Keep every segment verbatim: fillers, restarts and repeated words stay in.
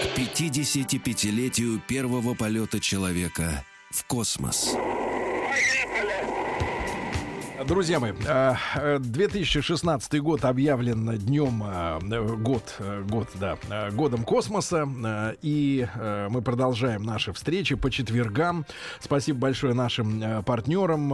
К пятидесятипятилетию первого полета человека в космос. Друзья мои, две тысячи шестнадцатый год объявлен днем, год, год, да, годом космоса, и мы продолжаем наши встречи по четвергам. Спасибо большое нашим партнерам,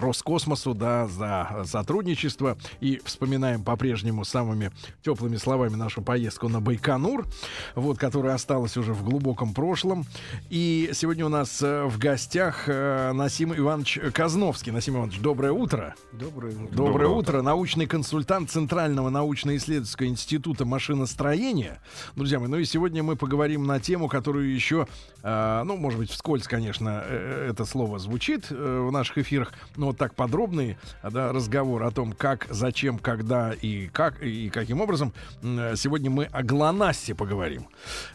Роскосмосу, да, за сотрудничество, и вспоминаем по-прежнему самыми теплыми словами нашу поездку на Байконур, вот, которая осталась уже в глубоком прошлом. И сегодня у нас в гостях Насим Иванович Козновский. Насим Иванович, доброе утро. Доброе утро. Доброе утро. Научный консультант Центрального научно-исследовательского института машиностроения. Друзья мои, ну и сегодня мы поговорим на тему, которую еще, э, ну, может быть, вскользь, конечно, э, это слово звучит э, в наших эфирах, но вот так подробный, да, разговор о том, как, зачем, когда и как, и каким образом. Э, сегодня мы о ГЛОНАССе поговорим.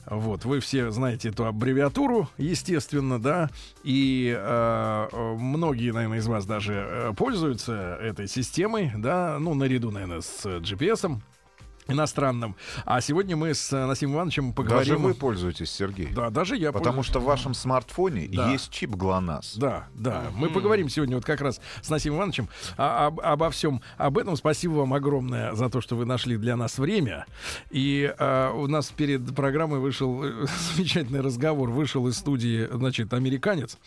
Вот, вы все знаете эту аббревиатуру, естественно, да, и э, многие, наверное, из вас даже пользуются этой системой, да, ну, наряду, наверное, с джи пи эс-ом иностранным. А сегодня мы с Насимом Ивановичем поговорим... Даже вы пользуетесь, Сергей. Да, даже я Потому пользуюсь. что в вашем смартфоне да. есть чип ГЛОНАСС. Да, да. Mm-hmm. Мы поговорим сегодня вот как раз с Насимом Ивановичем об, обо всем об этом. Спасибо вам огромное за то, что вы нашли для нас время. И а, у нас перед программой вышел замечательный разговор. Вышел из студии, значит, американец.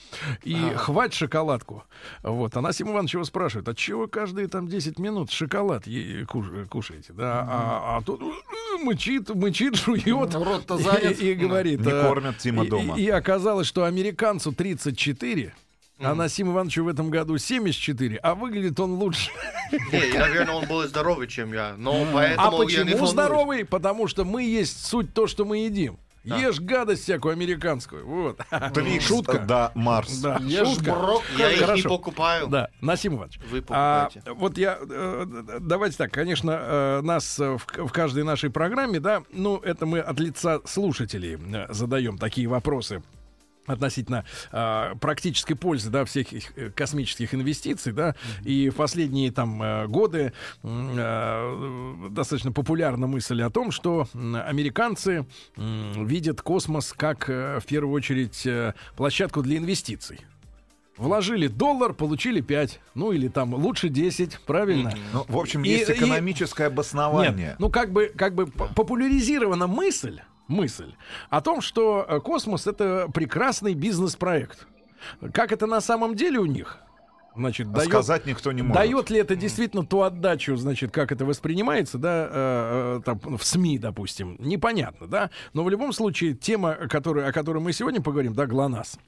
И ah. хвать шоколадку. Вот. А Насим Иванович его спрашивает, а чего каждые там десять минут шоколад е- куш- кушаете? Да, а mm-hmm. А тут мычит, мычит, жует. Рот-то занят. И, и говорит. Не а, кормят Тима дома. И, и оказалось, что американцу тридцать четыре, mm. а Насиму Ивановичу в этом году семьдесят четыре, а выглядит он лучше. Не, наверное, он был здоровее, чем я. Но mm. поэтому а почему здоровый? Потому что мы есть суть то, что мы едим. Да. Ешь гадость всякую американскую. Вот. Трикс, шутка. Да, Марс. Да. Ешь брокколи. Я Хорошо. их не покупаю. Да. Насим Иванович, вы покупаете. А, вот я... Э, давайте так, конечно, э, нас в, в каждой нашей программе, да, ну, это мы от лица слушателей э, задаем такие вопросы относительно э, практической пользы, да, всех космических инвестиций, да, mm-hmm. и в последние там годы э, достаточно популярна мысль о том, что американцы э, видят космос как, э, в первую очередь, э, площадку для инвестиций. Вложили доллар, получили пять. Ну, или там лучше десять, правильно? Ну, в общем, и, есть экономическое и... обоснование. Нет, ну, как бы, как бы yeah. популяризирована мысль, мысль о том, что космос — это прекрасный бизнес-проект. Как это на самом деле у них? Значит, а дает, сказать никто не может. Дает ли это действительно ту отдачу, значит, как это воспринимается, да, э, там, в СМИ, допустим, непонятно, да? Но в любом случае тема, который, о которой мы сегодня поговорим, да, ГЛОНАСС.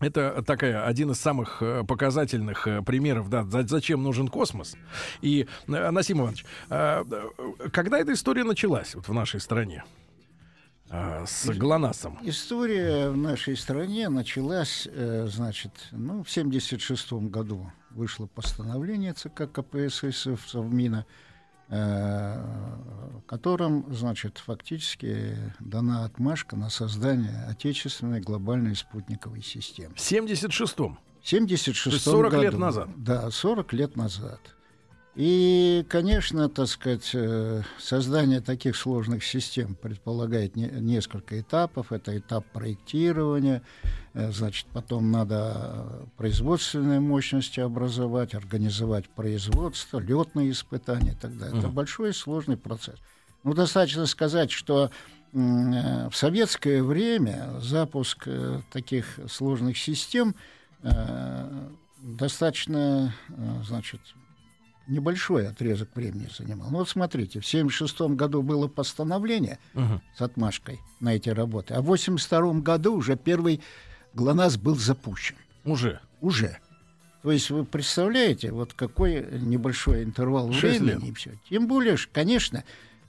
Это такая, один из самых показательных примеров, да, зачем нужен космос. И, Насим Иванович, когда эта история началась вот в нашей стране с ГЛОНАССом? История в нашей стране началась, значит, ну, в семьдесят шестом году вышло постановление ЦК КПСС Совмина, в котором, значит, фактически дана отмашка на создание отечественной глобальной спутниковой системы. В семьдесят шестом? В семьдесят шестом году. сорок лет назад? Да, сорок лет назад. И, конечно, так сказать, создание таких сложных систем предполагает не, несколько этапов. Это этап проектирования, значит, потом надо производственные мощности образовать, организовать производство, летные испытания и так далее. Mm-hmm. Это большой и сложный процесс. Ну, достаточно сказать, что м- в советское время запуск э, таких сложных систем э, достаточно, э, значит, небольшой отрезок времени занимал. Ну, вот смотрите, в семьдесят шестом году было постановление uh-huh. с отмашкой на эти работы, а в восемьдесят втором году уже первый ГЛОНАСС был запущен. Уже? Уже. То есть вы представляете, вот какой небольшой интервал времени. И все. Тем более, конечно,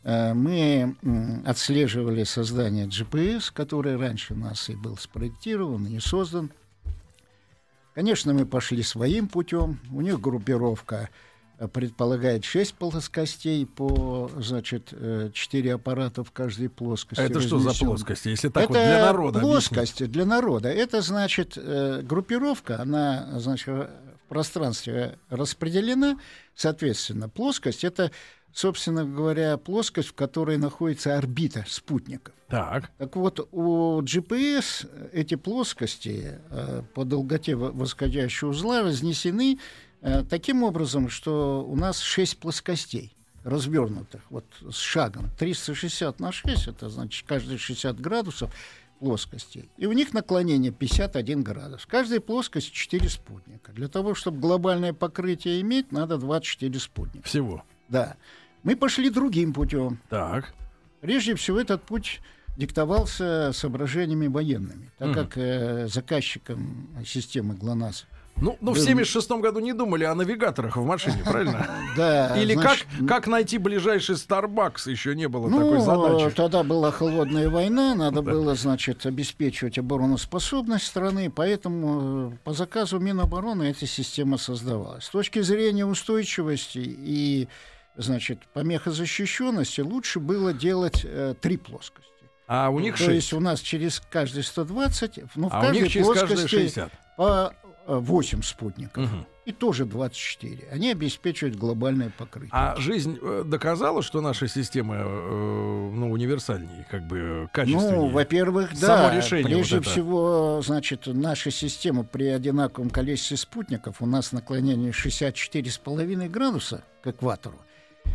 мы отслеживали создание джи пи эс, который раньше нас и был спроектирован, и создан. Конечно, мы пошли своим путем. У них группировка предполагает шесть плоскостей по, значит, четыре аппарата в каждой плоскости. А это разнесён. Что за плоскости? Если так это вот для народа. Плоскости объяснить. Для народа. Это значит группировка, она, значит, в пространстве распределена. Соответственно, плоскость — это, собственно говоря, плоскость, в которой находится орбита спутников. Так. Так вот, у джи пи эс эти плоскости по долготе восходящего узла разнесены таким образом, что у нас шесть плоскостей развернутых, вот с шагом. триста шестьдесят на шесть, это значит каждые шестьдесят градусов плоскости. И у них наклонение пятьдесят один градус. Каждая плоскость четыре спутника. Для того, чтобы глобальное покрытие иметь, надо двадцать четыре спутника. Всего? Да. Мы пошли другим путем. Так. Прежде всего, этот путь диктовался соображениями военными, так угу. как э, заказчиком системы ГЛОНАСС. Ну, ну, в семьдесят шестом году не думали о навигаторах в машине, правильно? Да. Или значит, как, как найти ближайший Starbucks, еще не было ну, такой задачи. Тогда была холодная война, надо да. было, значит, обеспечивать обороноспособность страны, поэтому по заказу Минобороны эта система создавалась. С точки зрения устойчивости и, значит, помехозащищенности лучше было делать э, три плоскости. А у них шесть. То есть у нас через каждые сто двадцать, ну, в а каждой у них через плоскости шестьдесят. По восемь спутников. Угу. И тоже двадцать четыре. Они обеспечивают глобальное покрытие. А жизнь доказала, что наша система э, ну, универсальнее, как бы качественнее? Ну, во-первых, да. Само решение прежде вот всего, значит, наша система при одинаковом количестве спутников, у нас наклонение шестьдесят четыре и пять десятых градуса к экватору.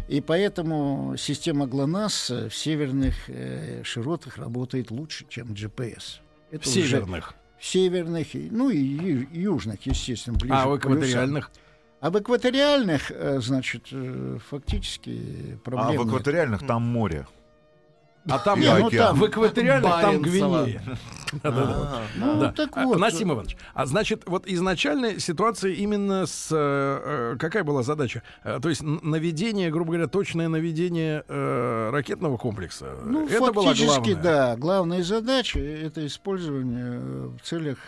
И поэтому система ГЛОНАСС в северных э, широтах работает лучше, чем джи пи эс. Это в северных? Северных, ну и южных, естественно, ближе а к полюсам. А в экваториальных? А в экваториальных, значит, фактически проблемы. А в экваториальных нет. Там море. А там, не, ну, там в экваториальных там Гвинея. Насим Иванович, а значит, вот изначальная ситуация именно с... Какая была задача? То есть наведение, грубо говоря, точное наведение ракетного комплекса. Ну, фактически, да. Главная задача — это использование в целях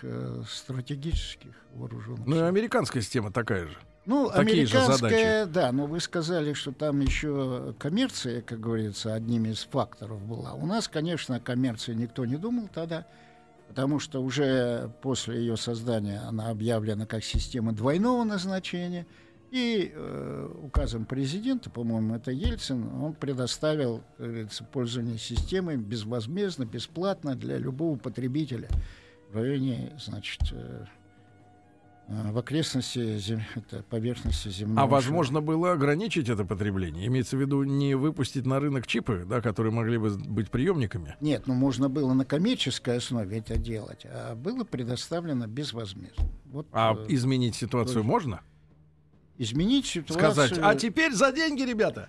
стратегических вооруженных. Ну, американская система такая же. Ну, такие американская, да, но вы сказали, что там еще коммерция, как говорится, одним из факторов была. У нас, конечно, о коммерции никто не думал тогда, потому что уже после ее создания она объявлена как система двойного назначения. И э, указом президента, по-моему, это Ельцин, он предоставил, как говорится, пользование системой безвозмездно, бесплатно для любого потребителя в районе, значит... Э, в окрестности зем... это поверхности земного. А возможно шара. Было ограничить это потребление? Имеется в виду не выпустить на рынок чипы, да, которые могли бы быть приемниками? Нет, ну можно было на коммерческой основе это делать, а было предоставлено безвозмездно. Вот, а э... изменить ситуацию Тоже. можно? Изменить ситуацию... Сказать, а теперь за деньги, ребята!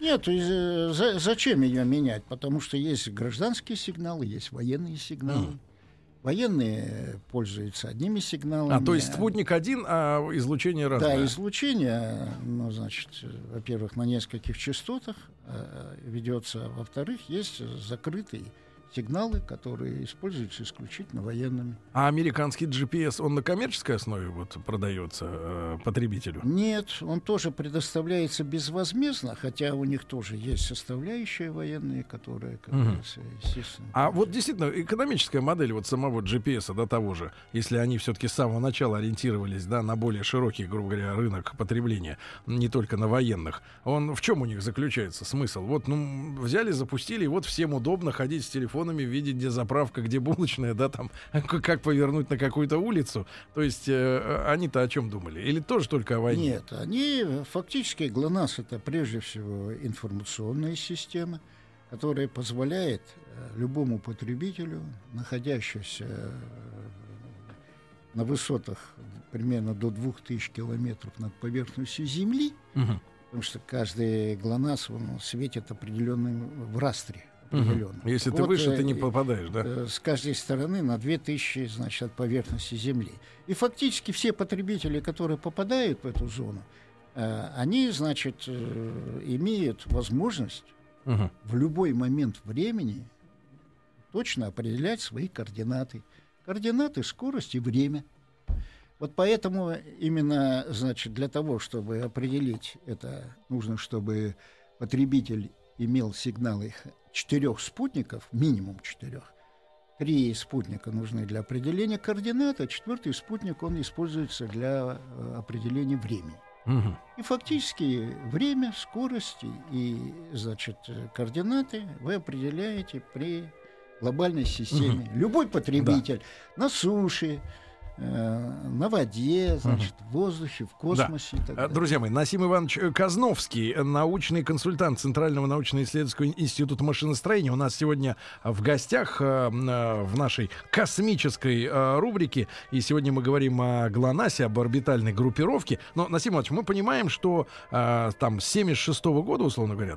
Нет, зачем ее менять? Потому что есть гражданские сигналы, есть военные сигналы. Военные пользуются одними сигналами. А, то есть спутник один, а излучение разное. Да, излучение, ну, значит, во-первых, на нескольких частотах э, ведется. Во-вторых, есть закрытые сигналы, которые используются исключительно военными. А американский джи пи эс, он на коммерческой основе вот продается э, потребителю? Нет, он тоже предоставляется безвозмездно, хотя у них тоже есть составляющие военные, которые, как говорится, угу. естественно... А вот действительно, экономическая модель вот самого джи пи эс до того же, если они все-таки с самого начала ориентировались, да, на более широкий, грубо говоря, рынок потребления, не только на военных, он в чем у них заключается смысл? Вот, ну, взяли, запустили, и вот всем удобно ходить с телефоном, видеть, где заправка, где булочная, да, там, как повернуть на какую-то улицу. То есть э, они-то о чем думали? Или тоже только о войне? Нет, они фактически, ГЛОНАСС — это прежде всего информационная система, которая позволяет любому потребителю, находящемуся на высотах примерно до двух тысяч километров над поверхностью Земли, угу. потому что каждый ГЛОНАСС он светит определенным в растре. Угу. Если вот, ты выше, ты не попадаешь, да? С каждой стороны на две тысячи, значит, от поверхности Земли. И фактически все потребители, которые попадают в эту зону, э, они, значит, э, имеют возможность угу. в любой момент времени точно определять свои координаты. Координаты, скорость и время. Вот поэтому именно, значит, для того, чтобы определить это, нужно, чтобы потребитель имел сигналы четырех спутников, минимум четырех. Три спутника нужны для определения координат, а четвертый спутник, он используется для определения времени. Угу. И фактически время, скорость и, значит, координаты вы определяете при глобальной системе. Угу. Любой потребитель да. на суше, на воде, значит, в воздухе, в космосе. Да. Друзья мои, Насим Иванович Козновский, научный консультант Центрального научно-исследовательского института машиностроения, у нас сегодня в гостях в нашей космической рубрике. И сегодня мы говорим о ГЛОНАССе, об орбитальной группировке. Но, Насим Иванович, мы понимаем, что там с семьдесят шестого года, условно говоря,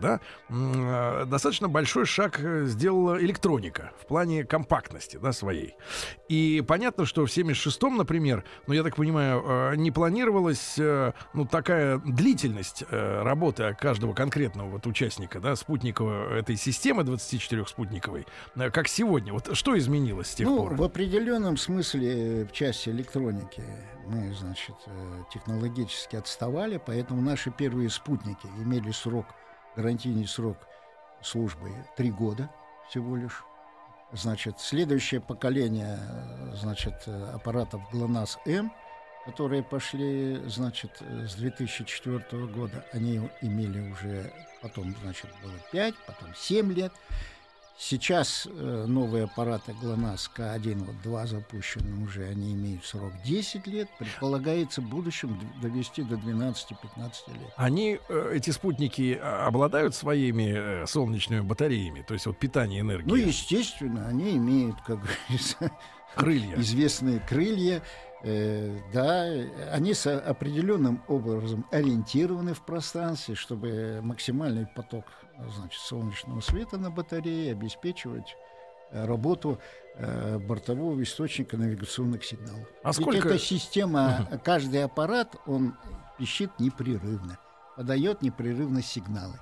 да, достаточно большой шаг сделала электроника в плане компактности, да, своей. И понятно, что в семьдесят шестом, например, ну, я так понимаю, не планировалась, ну, такая длительность работы каждого конкретного вот участника, да, спутниковой этой системы двадцатичетырехспутниковой, как сегодня. Вот что изменилось с тех ну, пор? В определенном смысле в части электроники мы, значит, технологически отставали, поэтому наши первые спутники имели срок, гарантийный срок службы три года всего лишь. Значит, следующее поколение, значит, аппаратов ГЛОНАСС-М, которые пошли, значит, с две тысячи четвёртого года, они имели уже, потом, значит, было пять, потом семь лет. Сейчас э, новые аппараты ГЛОНАСС-К один, вот два запущены уже, они имеют срок десять лет. Предполагается в будущем довести до двенадцати-пятнадцати лет. Они, э, эти спутники, обладают своими э, солнечными батареями? То есть вот питание энергии? Ну, естественно, они имеют, как говорится, крылья. Известные крылья. Э, да, они с определенным образом ориентированы в пространстве, чтобы максимальный поток, значит, солнечного света на батарее обеспечивать работу э, бортового источника навигационных сигналов. А ведь сколько... эта система, угу. каждый аппарат, он пищит непрерывно, подает непрерывно сигналы.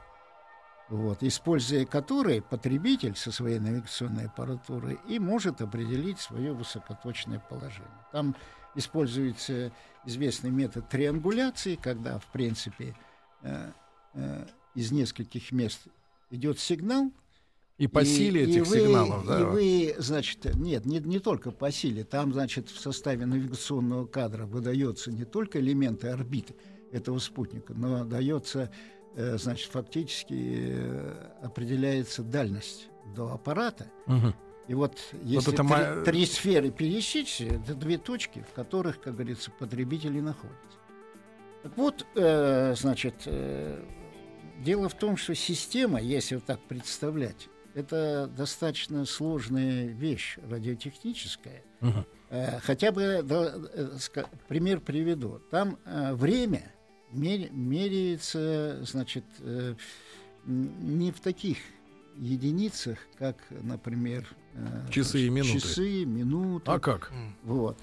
Вот, используя которые потребитель со своей навигационной аппаратурой и может определить свое высокоточное положение. Там используется известный метод триангуляции, когда, в принципе, э, э, из нескольких мест идет сигнал. И по и, силе и этих вы, сигналов, да? И вы, значит, нет, не, не только по силе. Там, значит, в составе навигационного кадра выдаются не только элементы орбиты этого спутника, но дается, э, значит, фактически э, определяется дальность до аппарата. Угу. И вот если вот три, ма... три сферы пересечь, это две точки, в которых, как говорится, потребители находятся. Так вот, э, значит... Э, дело в том, что система, если вот так представлять, это достаточно сложная вещь радиотехническая. Uh-huh. Э, хотя бы да, э, ска- пример приведу. Там э, время мер- меряется, значит, э, не в таких единицах, как, например, э, часы и минуты. Часы, минуты. А как? Вот.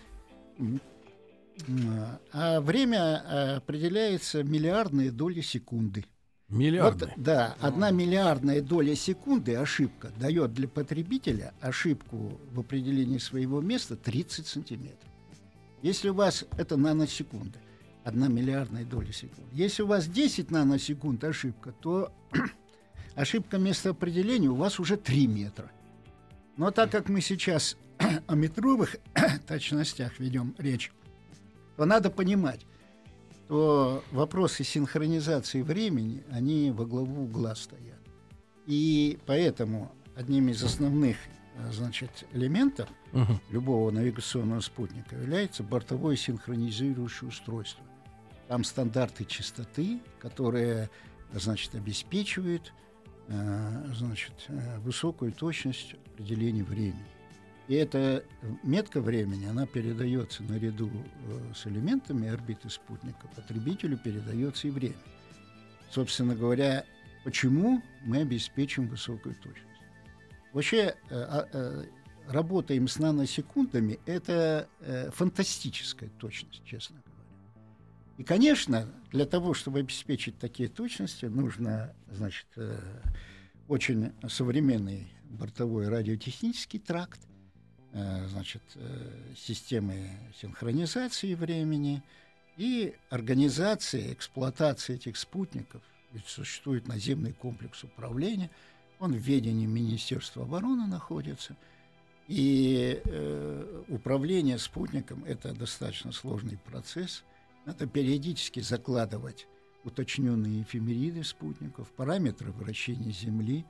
А время определяется миллиардные доли секунды. Вот, да, одна миллиардная доля секунды ошибка дает для потребителя ошибку в определении своего места тридцать сантиметров. Если у вас это наносекунда, одна миллиардная доля секунды. Если у вас десять наносекунд ошибка, то ошибка местоопределения у вас уже три метра. Но так как мы сейчас о метровых точностях ведем речь, то надо понимать, то вопросы синхронизации времени, они во главу угла стоят. И поэтому одним из основных, значит, элементов uh-huh. любого навигационного спутника является бортовое синхронизирующее устройство. Там стандарты частоты, которые, значит, обеспечивают, значит, высокую точность определения времени. И эта метка времени, она передается наряду с элементами орбиты спутника, потребителю передается и время. Собственно говоря, почему мы обеспечим высокую точность? Вообще, работаем с наносекундами, это фантастическая точность, честно говоря. И, конечно, для того, чтобы обеспечить такие точности, нужно, значит, очень современный бортовой радиотехнический тракт, э, значит, э, системы синхронизации времени и организации эксплуатации этих спутников. Ведь существует наземный комплекс управления, он в ведении Министерства обороны находится. И э, управление спутником – это достаточно сложный процесс. Надо периодически закладывать уточненные эфемериды спутников, параметры вращения Земли,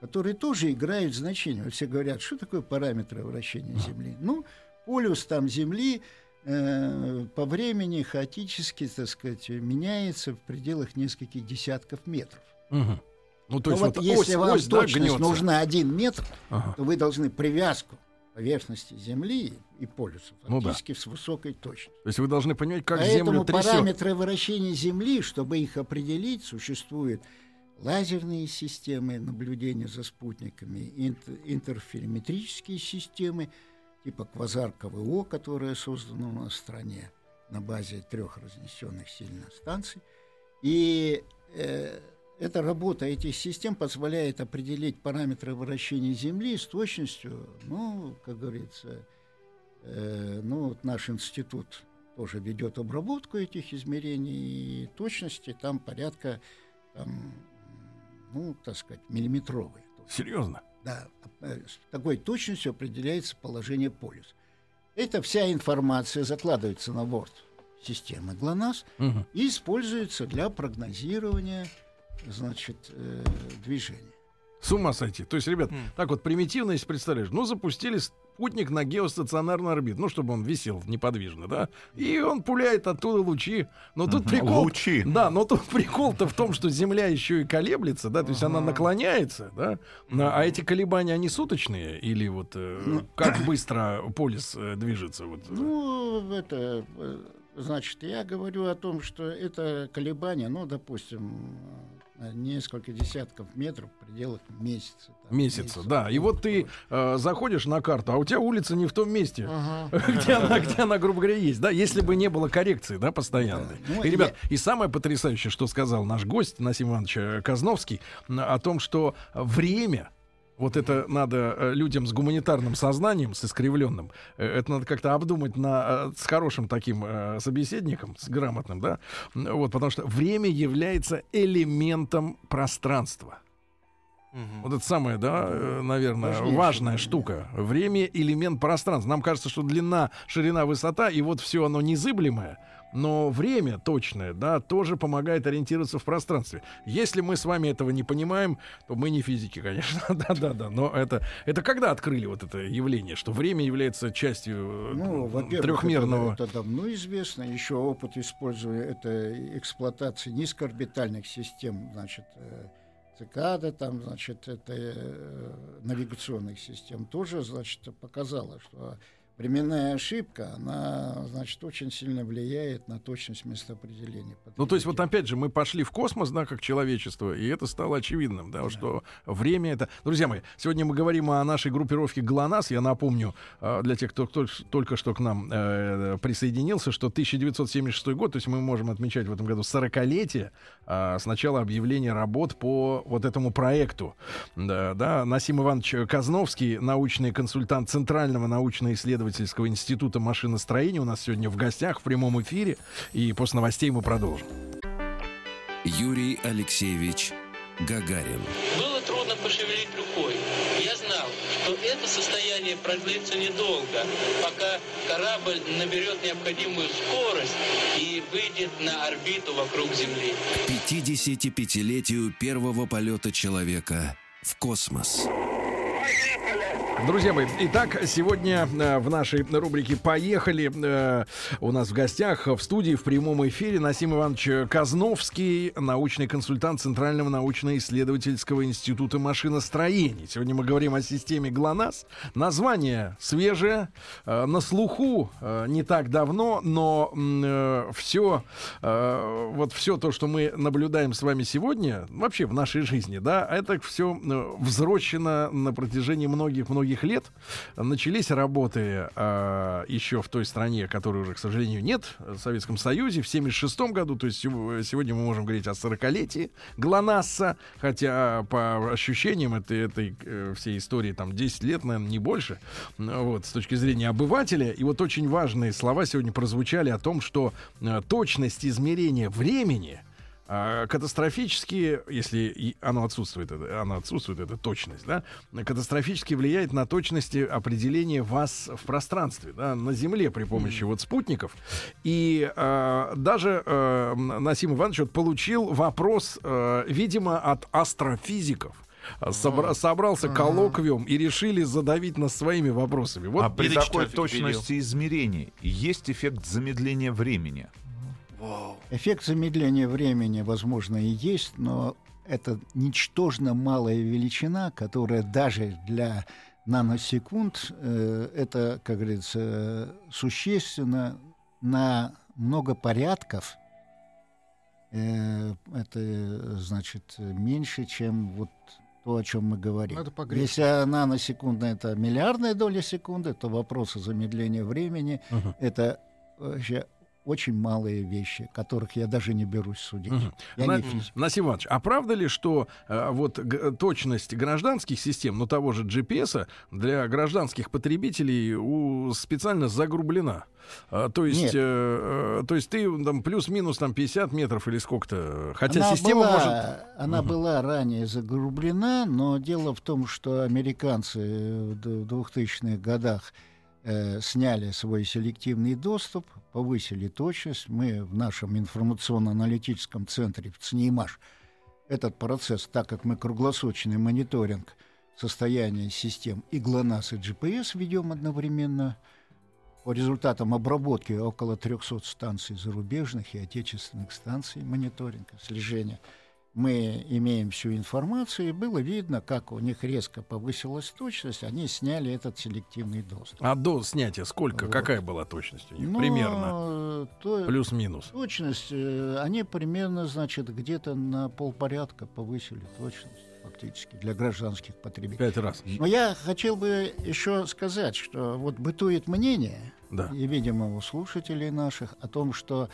которые тоже играют значение. Все говорят, что такое параметры вращения Земли? Ну, полюс там Земли э, по времени хаотически, так сказать, меняется в пределах нескольких десятков метров. Угу. Ну, то есть вот, вот если ось, вам ось, точность да, нужна один метр, ага. то вы должны привязку поверхности Земли и полюса фактически ну, да. с высокой точностью. То есть вы должны понимать, как Поэтому Землю трясет. Поэтому параметры вращения Земли, чтобы их определить, существуют лазерные системы наблюдения за спутниками, интер- интерфериметрические системы, типа Квазар КВО, которая создана у нас в стране на базе трех разнесенных сильно станций. И... Э- Эта работа этих систем позволяет определить параметры вращения Земли с точностью, ну, как говорится, э, ну, вот наш институт тоже ведет обработку этих измерений, и точности там порядка, там, ну, так сказать, миллиметровые. Серьезно? Да, с такой точностью определяется положение полюса. Эта вся информация закладывается на борт системы ГЛОНАСС угу. и используется для прогнозирования, значит, э, движение. С ума сойти. То есть, ребят, mm. так вот примитивно, если представляешь, ну, запустили спутник на геостационарную орбиту, ну, чтобы он висел неподвижно, да, и он пуляет оттуда лучи. Но тут mm-hmm. прикол... Лучи. Да, но тут прикол-то в том, что Земля еще и колеблется, да, то есть uh-huh. она наклоняется, да, mm-hmm. а эти колебания, они суточные? Или вот э, mm-hmm. как быстро полюс э, движется? Вот? Ну, это... Значит, я говорю о том, что это колебания, ну, допустим, несколько десятков метров в пределах месяца. Там, месяца, месяца, да. И вот ты э, заходишь на карту, а у тебя улица не в том месте, где она, грубо говоря, есть, да, если бы не было коррекции, да, постоянной. И, ребят, и самое потрясающее, что сказал наш гость Насим Иванович Козновский, о том, что время... Вот это надо людям с гуманитарным сознанием, с искривленным, это надо как-то обдумать на, с хорошим таким собеседником, с грамотным, да? Вот, потому что время является элементом пространства. Угу. Вот это самая, да, наверное, важнейшая, важная штука. Время — элемент пространства. Нам кажется, что длина, ширина, высота, и вот все оно незыблемое. Но время точное, да, тоже помогает ориентироваться в пространстве. Если мы с вами этого не понимаем, то мы не физики, конечно. Да-да-да. Но это, это когда открыли вот это явление, что время является частью ну, трехмерного... Это, это давно известно. Еще опыт использования это эксплуатации низкоорбитальных систем, значит, цикады, там, значит, это навигационных систем тоже, значит, показало, что... Временная ошибка, она, значит, очень сильно влияет на точность местоопределения. Ну, то есть, вот опять же, мы пошли в космос, да, как человечество, и это стало очевидным, да, да, что время это... Друзья мои, сегодня мы говорим о нашей группировке ГЛОНАСС. Я напомню для тех, кто только что к нам присоединился, что тысяча девятьсот семьдесят шестой год, то есть мы можем отмечать в этом году сорокалетие с начала объявления работ по вот этому проекту. Да, да. Насим Иванович Козновский, научный консультант Центрального научно-исследовательского института машиностроения у нас сегодня в гостях в прямом эфире. И после новостей мы продолжим. Юрий Алексеевич Гагарин. Было трудно пошевелить рукой. Я знал, что это состояние продлится недолго, пока корабль наберет необходимую скорость и выйдет на орбиту вокруг Земли. пятидесятипятилетию первого полета человека в космос. Друзья мои, итак, сегодня э, в нашей рубрике «Поехали» э, у нас в гостях в студии в прямом эфире Насим Иванович Козновский, научный консультант Центрального научно-исследовательского института машиностроения. Сегодня мы говорим о системе ГЛОНАСС. Название свежее, э, на слуху э, не так давно, но э, все, э, вот все то, что мы наблюдаем с вами сегодня, вообще в нашей жизни, да, это все э, взрощено на протяжении многих-многих других лет начались работы э, еще в той стране, которой уже, к сожалению, нет, в Советском Союзе, в семьдесят шестом году, то есть сегодня мы можем говорить о сорокалетии ГЛОНАССа, хотя по ощущениям этой, этой всей истории там десять лет, наверное, не больше, вот, с точки зрения обывателя. И вот очень важные слова сегодня прозвучали о том, что э, точность измерения времени катастрофически, если оно отсутствует, оно отсутствует, эта точность, да, катастрофически влияет на точности определения вас в пространстве, да, на Земле при помощи mm-hmm. вот спутников. И э, даже э, Насим Иванович вот получил вопрос, э, видимо, от астрофизиков. Собра- собрался uh-huh. коллоквиум и решили задавить нас своими вопросами. Вот. А при такой точности период. Измерений есть эффект замедления времени? Эффект замедления времени, возможно, и есть, но это ничтожно малая величина, которая даже для наносекунд, э, это, как говорится, существенно на много порядков. Э, это, значит, меньше, чем вот то, о чем мы говорим. Если наносекунда — это миллиардная доля секунды, то вопрос о замедлении времени uh-huh. — это вообще... очень малые вещи, которых я даже не берусь судить. Угу. На, Насим Иванович, а правда ли, что э, вот г- точность гражданских систем, ну того же джи пи эс, для гражданских потребителей у, специально загрублена? А, то есть, э, э, то есть ты там плюс-минус там пятьдесят метров или сколько-то, хотя она система была, может... Она угу. была ранее загрублена, но дело в том, что американцы в двухтысячных годах Э, сняли свой селективный доступ, повысили точность. Мы в нашем информационно-аналитическом центре в ЦНИИМАШ этот процесс, так как мы круглосуточный мониторинг состояния систем и ГЛОНАСС, и джи пи эс ведем одновременно, по результатам обработки около трехсот станций зарубежных и отечественных станций мониторинга, слежения, мы имеем всю информацию, и было видно, как у них резко повысилась точность, они сняли этот селективный доступ. А до снятия сколько? Вот. Какая была точность у них? Но примерно? То, плюс-минус. Точность, они примерно, значит, где-то на полпорядка повысили точность, фактически, для гражданских потребителей. Пять раз. Но я хотел бы еще сказать, что вот бытует мнение, да. и, видимо, у слушателей наших, о том, что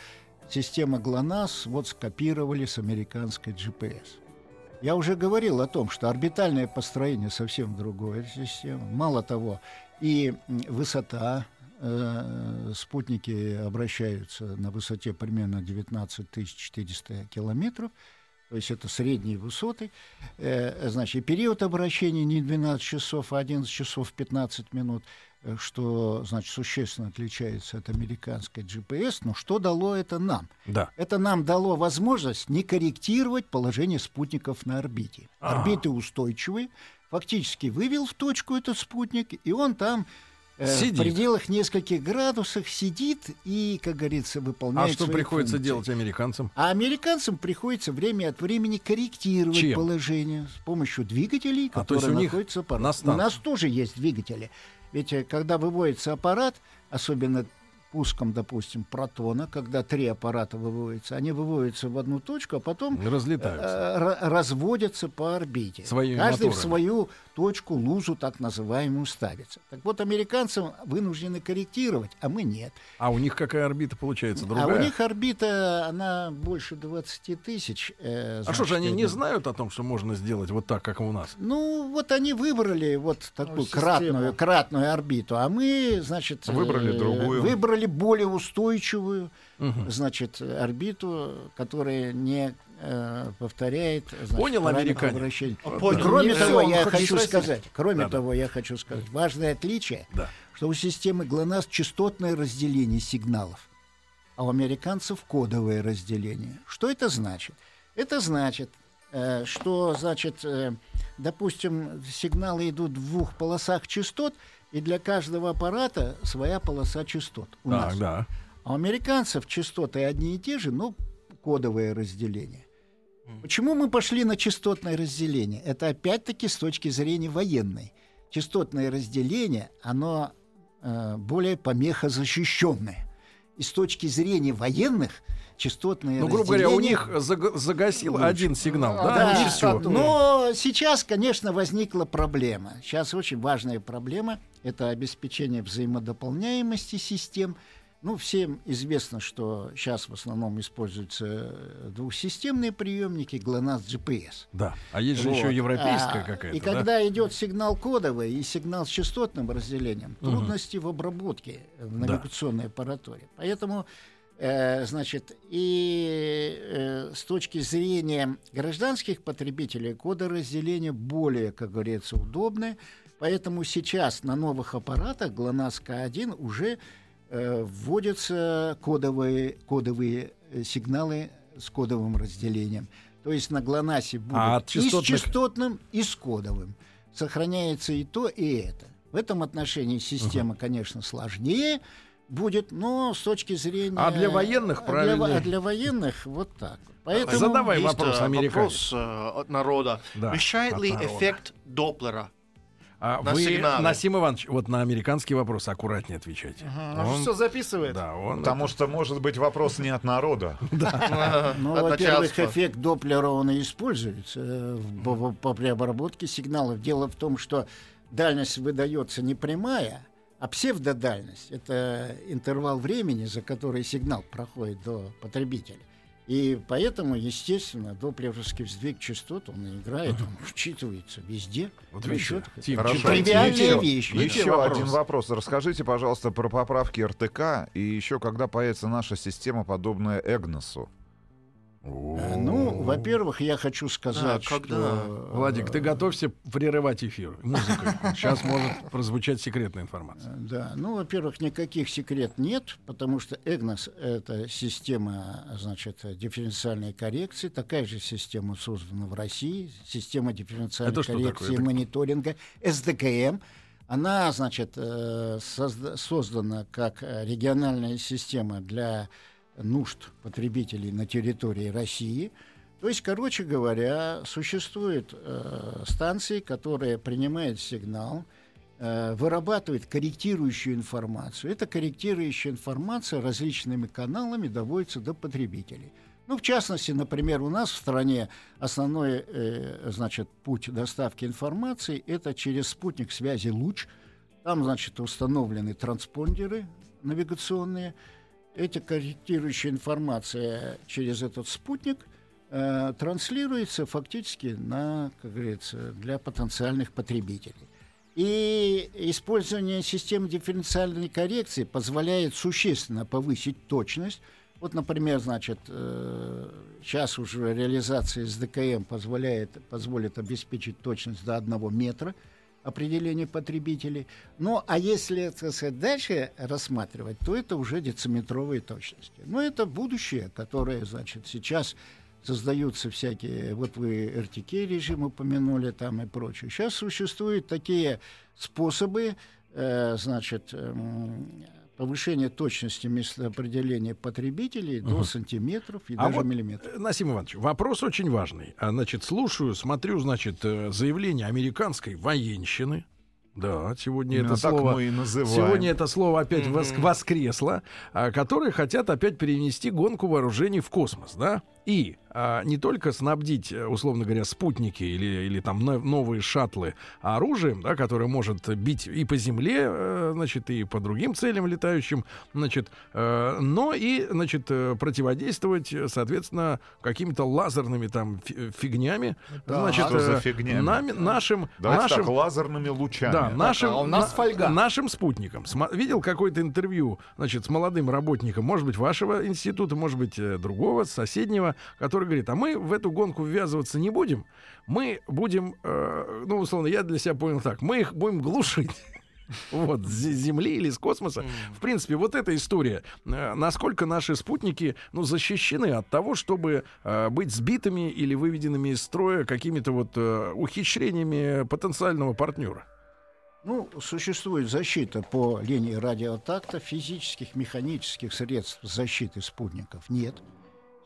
система ГЛОНАСС вот скопировали с американской джи пи эс. Я уже говорил о том, что орбитальное построение совсем другое система. Мало того, и высота. Э, спутники обращаются на высоте примерно девятнадцать тысяч четыреста километров. То есть это средние высоты. Э, значит, период обращения не двенадцать часов, а одиннадцать часов пятнадцать минут, что, значит, существенно отличается от американской джи пи эс. Но что дало это нам? Да. Это нам дало возможность не корректировать положение спутников на орбите. А-а-а. Орбиты устойчивые. Фактически вывел в точку этот спутник, и он там э, в пределах нескольких градусов сидит и, как говорится, выполняет. А что приходится функции. Делать американцам? А американцам приходится время от времени корректировать Чем? положение с помощью двигателей, а которые находятся по... на станции. У нас тоже есть двигатели. Ведь когда выводится аппарат, особенно пуском, допустим, протона, когда три аппарата выводятся, они выводятся в одну точку, а потом разлетаются, р- разводятся по орбите. Своими Каждый моторами. В свою точку, лузу так называемую, ставится. Так вот, американцам вынуждены корректировать, а мы нет. А у них какая орбита получается? Другая? А у них орбита, она больше двадцати тысяч. Э, а что же, они это... не знают о том, что можно сделать вот так, как у нас? Ну, вот они выбрали вот такую ну, кратную, кратную орбиту, а мы, значит... Выбрали э, другую. Выбрали более устойчивую, угу. значит, орбиту, которая не э, повторяет, значит, понял, американец. Кроме да. того, я хочу сказать, кроме да, того, да. я хочу сказать, важное отличие, да. что у системы ГЛОНАСС частотное разделение сигналов, а у американцев кодовое разделение. Что это значит? Это значит, э, что, значит, э, допустим, сигналы идут в двух полосах частот. И для каждого аппарата своя полоса частот у а, нас. Да. А у американцев частоты одни и те же, но кодовое разделение. Почему мы пошли на частотное разделение? Это опять-таки с точки зрения военной. Частотное разделение, оно э, более помехозащищенное. и с точки зрения военных частотные разделения... Ну, грубо говоря, у них загасил луч. один сигнал. А, да, да, и все. Но сейчас, конечно, возникла проблема. Сейчас очень важная проблема — это обеспечение взаимодополняемости систем. Ну, всем известно, что сейчас в основном используются двухсистемные приемники ГЛОНАСС-джи пи эс. Да, а есть же вот. еще европейская а, какая-то. И да? когда идет сигнал кодовый и сигнал с частотным разделением, угу. трудности в обработке в навигационной да. аппаратуре. Поэтому, э, значит, и э, с точки зрения гражданских потребителей кодоразделение более, как говорится, удобное. Поэтому сейчас на новых аппаратах ГЛОНАСС-К один уже вводятся кодовые, кодовые сигналы с кодовым разделением. То есть на ГЛОНАССе будет а частотных... и с частотным, и с кодовым. Сохраняется и то, и это. В этом отношении система, угу. конечно, сложнее будет, но с точки зрения... А для военных правильно. А, а для военных вот так. Поэтому задавай вопрос, американец. Вопрос э, от народа. Да, Мешает от ли народа. эффект Доплера? А на вы, сигналы. Насим Иванович, вот на американский вопрос аккуратнее отвечайте. Ага. Он, он все записывает. Да, он Потому это... что, может быть, вопрос не от народа. Ну, во-первых, эффект Доплера, он и используется при обработке сигналов. Дело в том, что дальность выдается не прямая, а псевдодальность. Это интервал времени, за который сигнал проходит до потребителя. И поэтому, естественно, доплеровский сдвиг частот, он играет, он учитывается везде. Вот еще тривиальные вещи. Еще один вопрос. Расскажите, пожалуйста, про поправки эр тэ ка и еще когда появится наша система, подобная ЭГНОСу. Ну, во-первых, я хочу сказать, да, когда... что... Владик, ты готовься прерывать эфир музыкой. Сейчас может прозвучать секретная информация. Да, ну, во-первых, никаких секрет нет, потому что ЭГНОС — это система, значит, дифференциальной коррекции. Такая же система создана в России. Система дифференциальной коррекции и мониторинга эс дэ ка эм. Она, значит, создана как региональная система для... нужд потребителей на территории России. То есть, короче говоря, существуют э, станции, которые принимают сигнал, э, вырабатывают корректирующую информацию. Эта корректирующая информация различными каналами доводится до потребителей. Ну, в частности, например, у нас в стране основной э, значит, путь доставки информации – это через спутник связи «Луч». Там, значит, установлены транспондеры навигационные. Эта корректирующая информация через этот спутник э, транслируется фактически на, как говорится, для потенциальных потребителей. И использование системы дифференциальной коррекции позволяет существенно повысить точность. Вот, например, значит, э, сейчас уже реализация эс дэ ка эм позволяет, позволит обеспечить точность до одного метра. Определение потребителей. Ну, а если, так сказать, дальше рассматривать, то это уже дециметровые точности. Но это будущее, которое, значит, сейчас создаются всякие... Вот вы эр тэ ка-режим упомянули там и прочее. Сейчас существуют такие способы, э, значит, э, повышения точности местоопределения потребителей угу. до сантиметров и а даже вот, миллиметров. Насим Иванович, вопрос очень важный. А, значит, слушаю, смотрю, значит, заявление американской военщины. Да, сегодня, это слово, сегодня это слово опять mm-hmm. воскресло, а, которые хотят опять перенести гонку вооружений в космос, да? И а, не только снабдить, условно говоря, спутники или, или там новые шаттлы оружием, да, которое может бить и по земле, значит, и по другим целям летающим, значит, но и, значит, противодействовать, соответственно, какими-то лазерными там фигнями, да, значит, что за фигнями? Нами, нашим, нашим так, лазерными лучами. Да, нашим, а у нас фольга. Нашим спутникам. Видел какое-то интервью, значит, с молодым работником, может быть, вашего института, может быть, другого, соседнего, который говорит, а мы в эту гонку ввязываться не будем, мы будем, э, ну, условно, я для себя понял так, мы их будем глушить. Вот, с Земли или с космоса. В принципе, вот эта история. Насколько наши спутники, ну, защищены от того, чтобы э, быть сбитыми или выведенными из строя какими-то вот э, ухищрениями потенциального партнера? Ну, существует защита по линии радиотакта. Физических, механических средств защиты спутников нет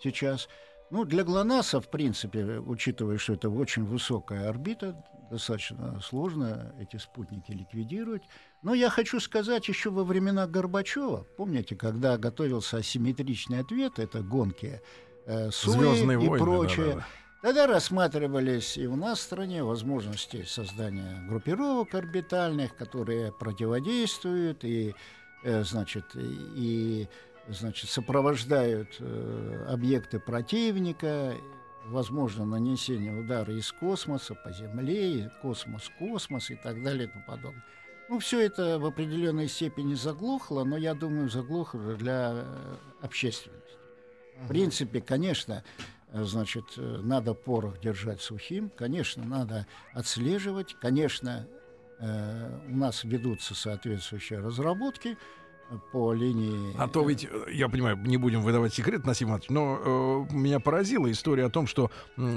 сейчас. Ну, для ГЛОНАССа, в принципе, учитывая, что это очень высокая орбита, достаточно сложно эти спутники ликвидировать. Но я хочу сказать, еще во времена Горбачева, помните, когда готовился асимметричный ответ, это гонки, э, Суи и войны, прочее, да, да, да. тогда рассматривались и у нас в стране возможности создания группировок орбитальных, которые противодействуют и, э, значит, и... Значит, сопровождают э, объекты противника, возможно нанесение удара из космоса по Земле, космос-космос и так далее и тому подобное. Ну, все это в определенной степени заглохло, но, я думаю, заглохло для общественности. В принципе, конечно, значит, надо порох держать сухим, конечно, надо отслеживать, конечно, э, у нас ведутся соответствующие разработки, по линии... А то ведь, я понимаю, не будем выдавать секрет, Насим Иванович, но э, меня поразила история о том, что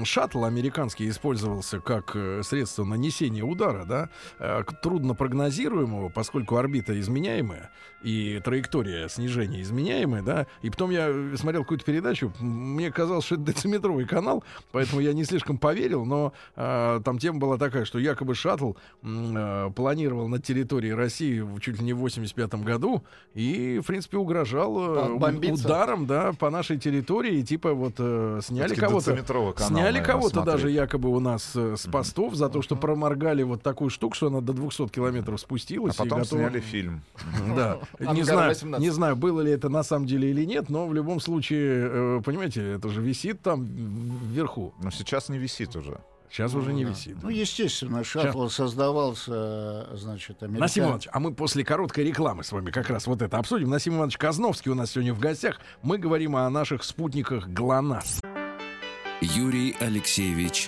шаттл американский использовался как средство нанесения удара, да, э, трудно прогнозируемого, поскольку орбита изменяемая и траектория снижения изменяемая, да, и потом я смотрел какую-то передачу, мне казалось, что это дециметровый канал, поэтому я не слишком поверил, но э, там тема была такая, что якобы шаттл э, планировал на территории России в чуть ли не в восемьдесят пятом году, и, в принципе, угрожал бомбиться ударом, да, по нашей территории. Типа вот э, сняли кого-то, канал, сняли кого-то смотреть. Даже якобы у нас э, с постов mm-hmm. за то, что проморгали вот такую штуку, что она до двухсот километров спустилась. А потом и готова... сняли фильм. Да. Не знаю, не знаю, было ли это на самом деле или нет, но в любом случае, э, понимаете, это же висит там вверху. Но сейчас не висит уже. Сейчас ну, уже не да. висит. Ну, естественно, шаттл создавался, значит, американцем. Насим Иванович, а мы после короткой рекламы с вами как раз вот это обсудим. Насим Иванович Козновский у нас сегодня в гостях. Мы говорим о наших спутниках ГЛОНАСС. Юрий Алексеевич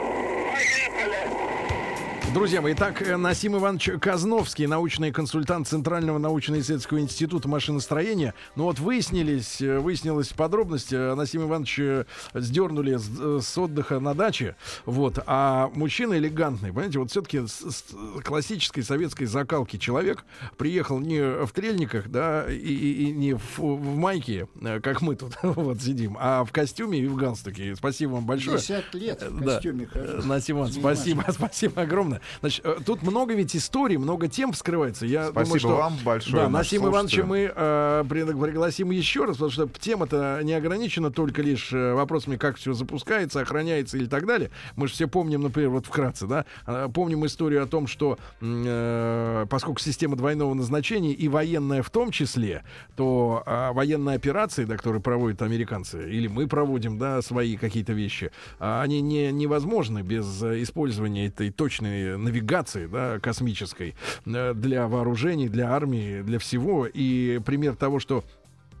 Друзья мои, итак, Насим Иванович Козновский, научный консультант Центрального научно-исследовательского института машиностроения. Ну вот выяснились, выяснилась подробность. Насим Иванович сдернули с, с отдыха на даче. Вот, а мужчина элегантный, понимаете, вот все-таки с, с классической советской закалки человек приехал не в трельниках, да, и, и, и не в, в майке, как мы тут вот сидим, а в костюме и в галстуке. Спасибо вам большое. пятьдесят лет в костюме. Да. Насим Иванович, спасибо, спасибо огромное. Значит, тут много ведь историй, много тем вскрывается. Я Спасибо думаю, что, вам большое. Да, Насима Ивановича мы э, пригласим еще раз, потому что тема-то не ограничена только лишь вопросами, как все запускается, охраняется и так далее. Мы же все помним, например, вот вкратце, да, помним историю о том, что э, поскольку система двойного назначения и военная в том числе, то э, военные операции, да, которые проводят американцы, или мы проводим, да, свои какие-то вещи, они не, невозможны без использования этой точной навигации, да, космической для вооружений, для армии, для всего. И пример того, что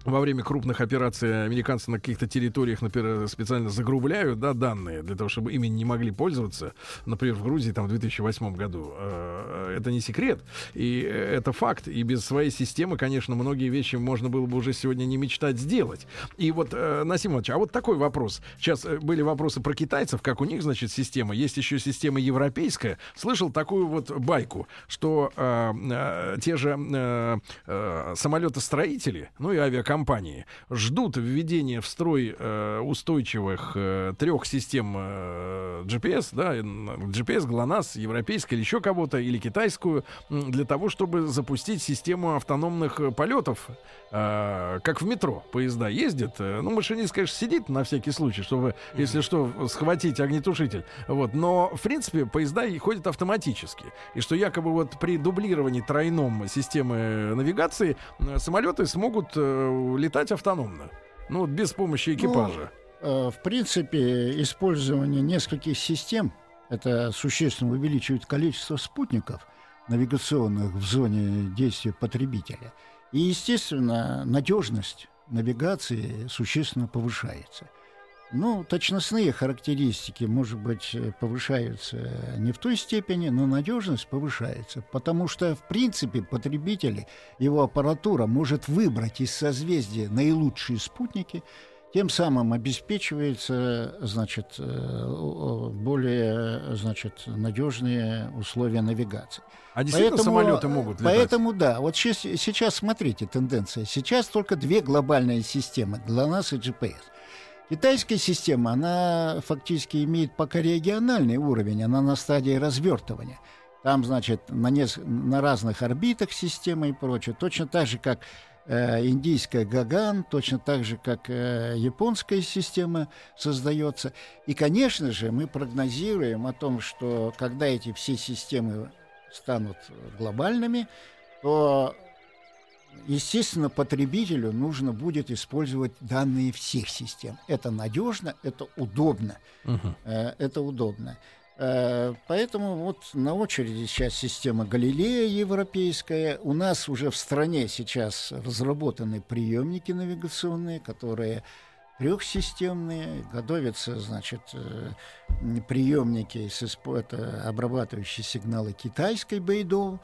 во время крупных операций американцы на каких-то территориях, например, специально загрубляют, да, данные, для того, чтобы ими не могли пользоваться. Например, в Грузии там, в две тысячи восьмом году. Это не секрет. И это факт. И без своей системы, конечно, многие вещи можно было бы уже сегодня не мечтать сделать. И вот, Насим Иванович, а вот такой вопрос. Сейчас были вопросы про китайцев, как у них, значит, система. Есть еще система европейская. Слышал такую вот байку, что э, э, те же э, э, самолетостроители, ну и авиакомпании, компании ждут введения в строй э, устойчивых э, трех систем э, джи пи эс, да, джи пи эс, ГЛОНАСС, европейская или еще кого-то, или китайскую, для того, чтобы запустить систему автономных полетов, э, как в метро. Поезда ездят, э, ну, машинист, конечно, сидит на всякий случай, чтобы, если что, схватить огнетушитель. Вот. Но, в принципе, поезда ходят автоматически. И что якобы вот при дублировании тройном системы навигации э, самолеты смогут э, летать автономно, ну вот без помощи экипажа. Ну, э, в принципе, использование нескольких систем это существенно увеличивает количество спутников навигационных в зоне действия потребителя. И, естественно, надежность навигации существенно повышается. Ну, точностные характеристики, может быть, повышаются не в той степени, но надежность повышается, потому что, в принципе, потребители, его аппаратура может выбрать из созвездия наилучшие спутники Тем самым обеспечиваются, значит, более, значит, надежные условия навигации. А действительно поэтому, самолеты могут летать? Поэтому да. Вот сейчас, смотрите, тенденция. Сейчас только две глобальные системы, ГЛОНАСС и джи пи эс. Китайская система, она фактически имеет пока региональный уровень, она на стадии развертывания. Там, значит, на, неск- на разных орбитах система и прочее. Точно так же, как э, индийская Гаган, точно так же, как э, японская система создается. И, конечно же, мы прогнозируем о том, что когда эти все системы станут глобальными, то... Естественно, потребителю нужно будет использовать данные всех систем. Это надежно, это удобно. Uh-huh. Это удобно. Поэтому вот на очереди сейчас система Галилея европейская. У нас уже в стране сейчас разработаны приемники навигационные, которые трехсистемные. Готовятся, значит, приемники с исп- обрабатывающие сигналы китайской Бейдоу.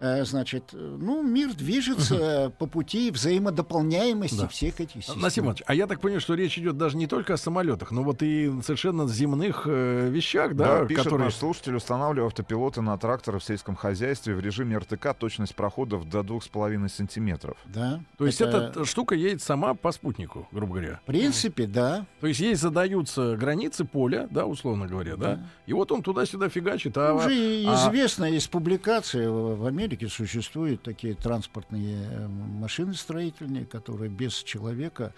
Значит, ну, мир движется угу. по пути взаимодополняемости да. всех этих систем. Насим Иванович, а я так понимаю, что речь идет даже не только о самолетах, но вот и совершенно земных э, вещах, да, да пишет которые... наш слушатель, устанавливая автопилоты на тракторы в сельском хозяйстве в режиме РТК точность проходов до двух с половиной сантиметров. Да. То есть это... эта штука едет сама по спутнику, грубо говоря. В принципе, да. То есть ей задаются границы поля, да, условно говоря, да, да. и вот он туда-сюда фигачит. А... Уже а... известно из публикации в Америке существуют такие транспортные машины строительные, которые без человека,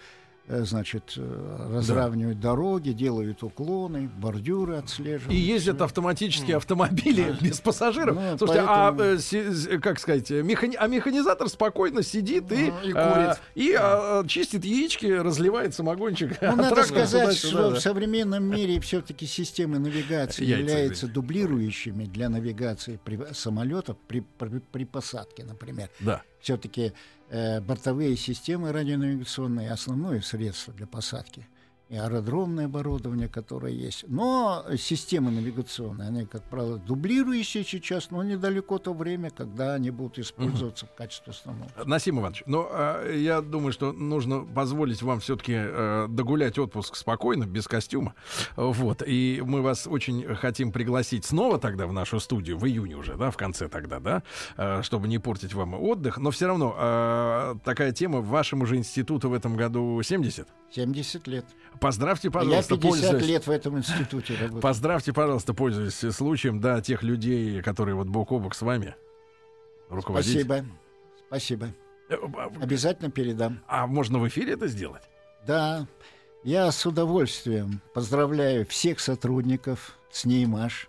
значит, разравнивают да. дороги, делают уклоны, бордюры отслеживают. И ездят автоматические автомобили да. без пассажиров. Ну, слушайте, поэтому... а, как сказать, механи... а механизатор спокойно сидит ну, и, и, курит. А, и а, чистит яички, разливает самогончик. Ну, надо сказать, что да. в современном мире все-таки системы навигации являются дублирующими для навигации при... самолетов при... При... при посадке, например. Да. Все-таки э, бортовые системы радионавигационные — основное средство для посадки. И аэродромное оборудование, которое есть. Но системы навигационные, они, как правило, дублирующие сейчас, но недалеко то время, когда они будут использоваться угу. в качестве основного. Насим Иванович, но э, я думаю, что нужно позволить вам все-таки э, догулять отпуск спокойно, без костюма. Вот. И мы вас очень хотим пригласить снова тогда в нашу студию, в июне уже, да, в конце тогда, да, э, чтобы не портить вам отдых. Но все равно э, такая тема: вашему же институту в этом году семьдесят? семьдесят лет. Поздравьте, пожалуйста, пользуясь... лет в этом институте работаю. Поздравьте, пожалуйста, пользуясь случаем, да, тех людей, которые вот бок о бок с вами руководите. Спасибо, спасибо. Обязательно передам. А можно в эфире это сделать? Да, я с удовольствием поздравляю всех сотрудников ЦНИИМАШ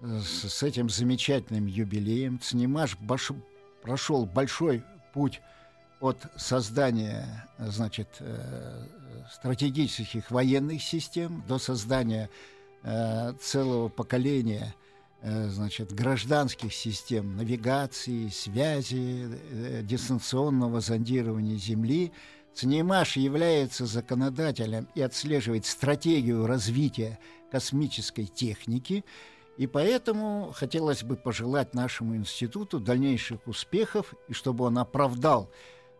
с этим замечательным юбилеем. ЦНИИМАШ баш... прошел большой путь от создания, значит, стратегических военных систем до создания э, целого поколения э, значит, гражданских систем навигации, связи, э, дистанционного зондирования Земли. ЦНИИМАШ является законодателем и отслеживает стратегию развития космической техники. И поэтому хотелось бы пожелать нашему институту дальнейших успехов, и чтобы он оправдал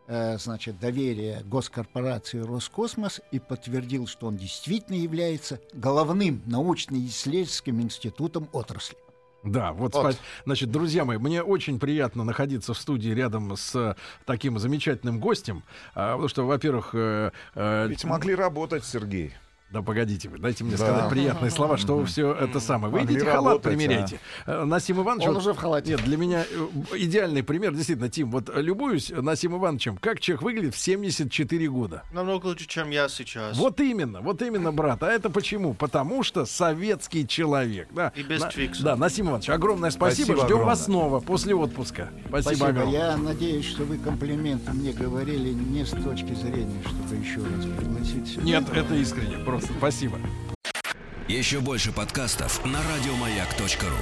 значит, доверие госкорпорации Роскосмос и подтвердил, что он действительно является головным научно-исследовательским институтом отрасли. Да, вот, вот. Значит, друзья мои, мне очень приятно находиться в студии рядом с таким замечательным гостем, потому что, во-первых... Ведь э... могли работать, Сергей. Да погодите вы, дайте мне да. сказать приятные слова, что вы все это самое. Вы идите халат примеряйте. А. Насим Иванович... Он вот, уже в халате. Нет, для меня идеальный пример, действительно, Тим, вот любуюсь Насим Ивановичем, как человек выглядит в семьдесят четыре года. Намного лучше, чем я сейчас. Вот именно, вот именно, брат. А это почему? Потому что советский человек. Да. И без твиксов. Да, Насим Иванович, огромное спасибо. спасибо Ждем вас снова после отпуска. Спасибо, спасибо огромное. Я надеюсь, что вы комплименты мне говорили не с точки зрения, что-то еще раз пригласить. Нет, это искренне, просто. Спасибо. Еще больше подкастов на радиомаяк точка ру.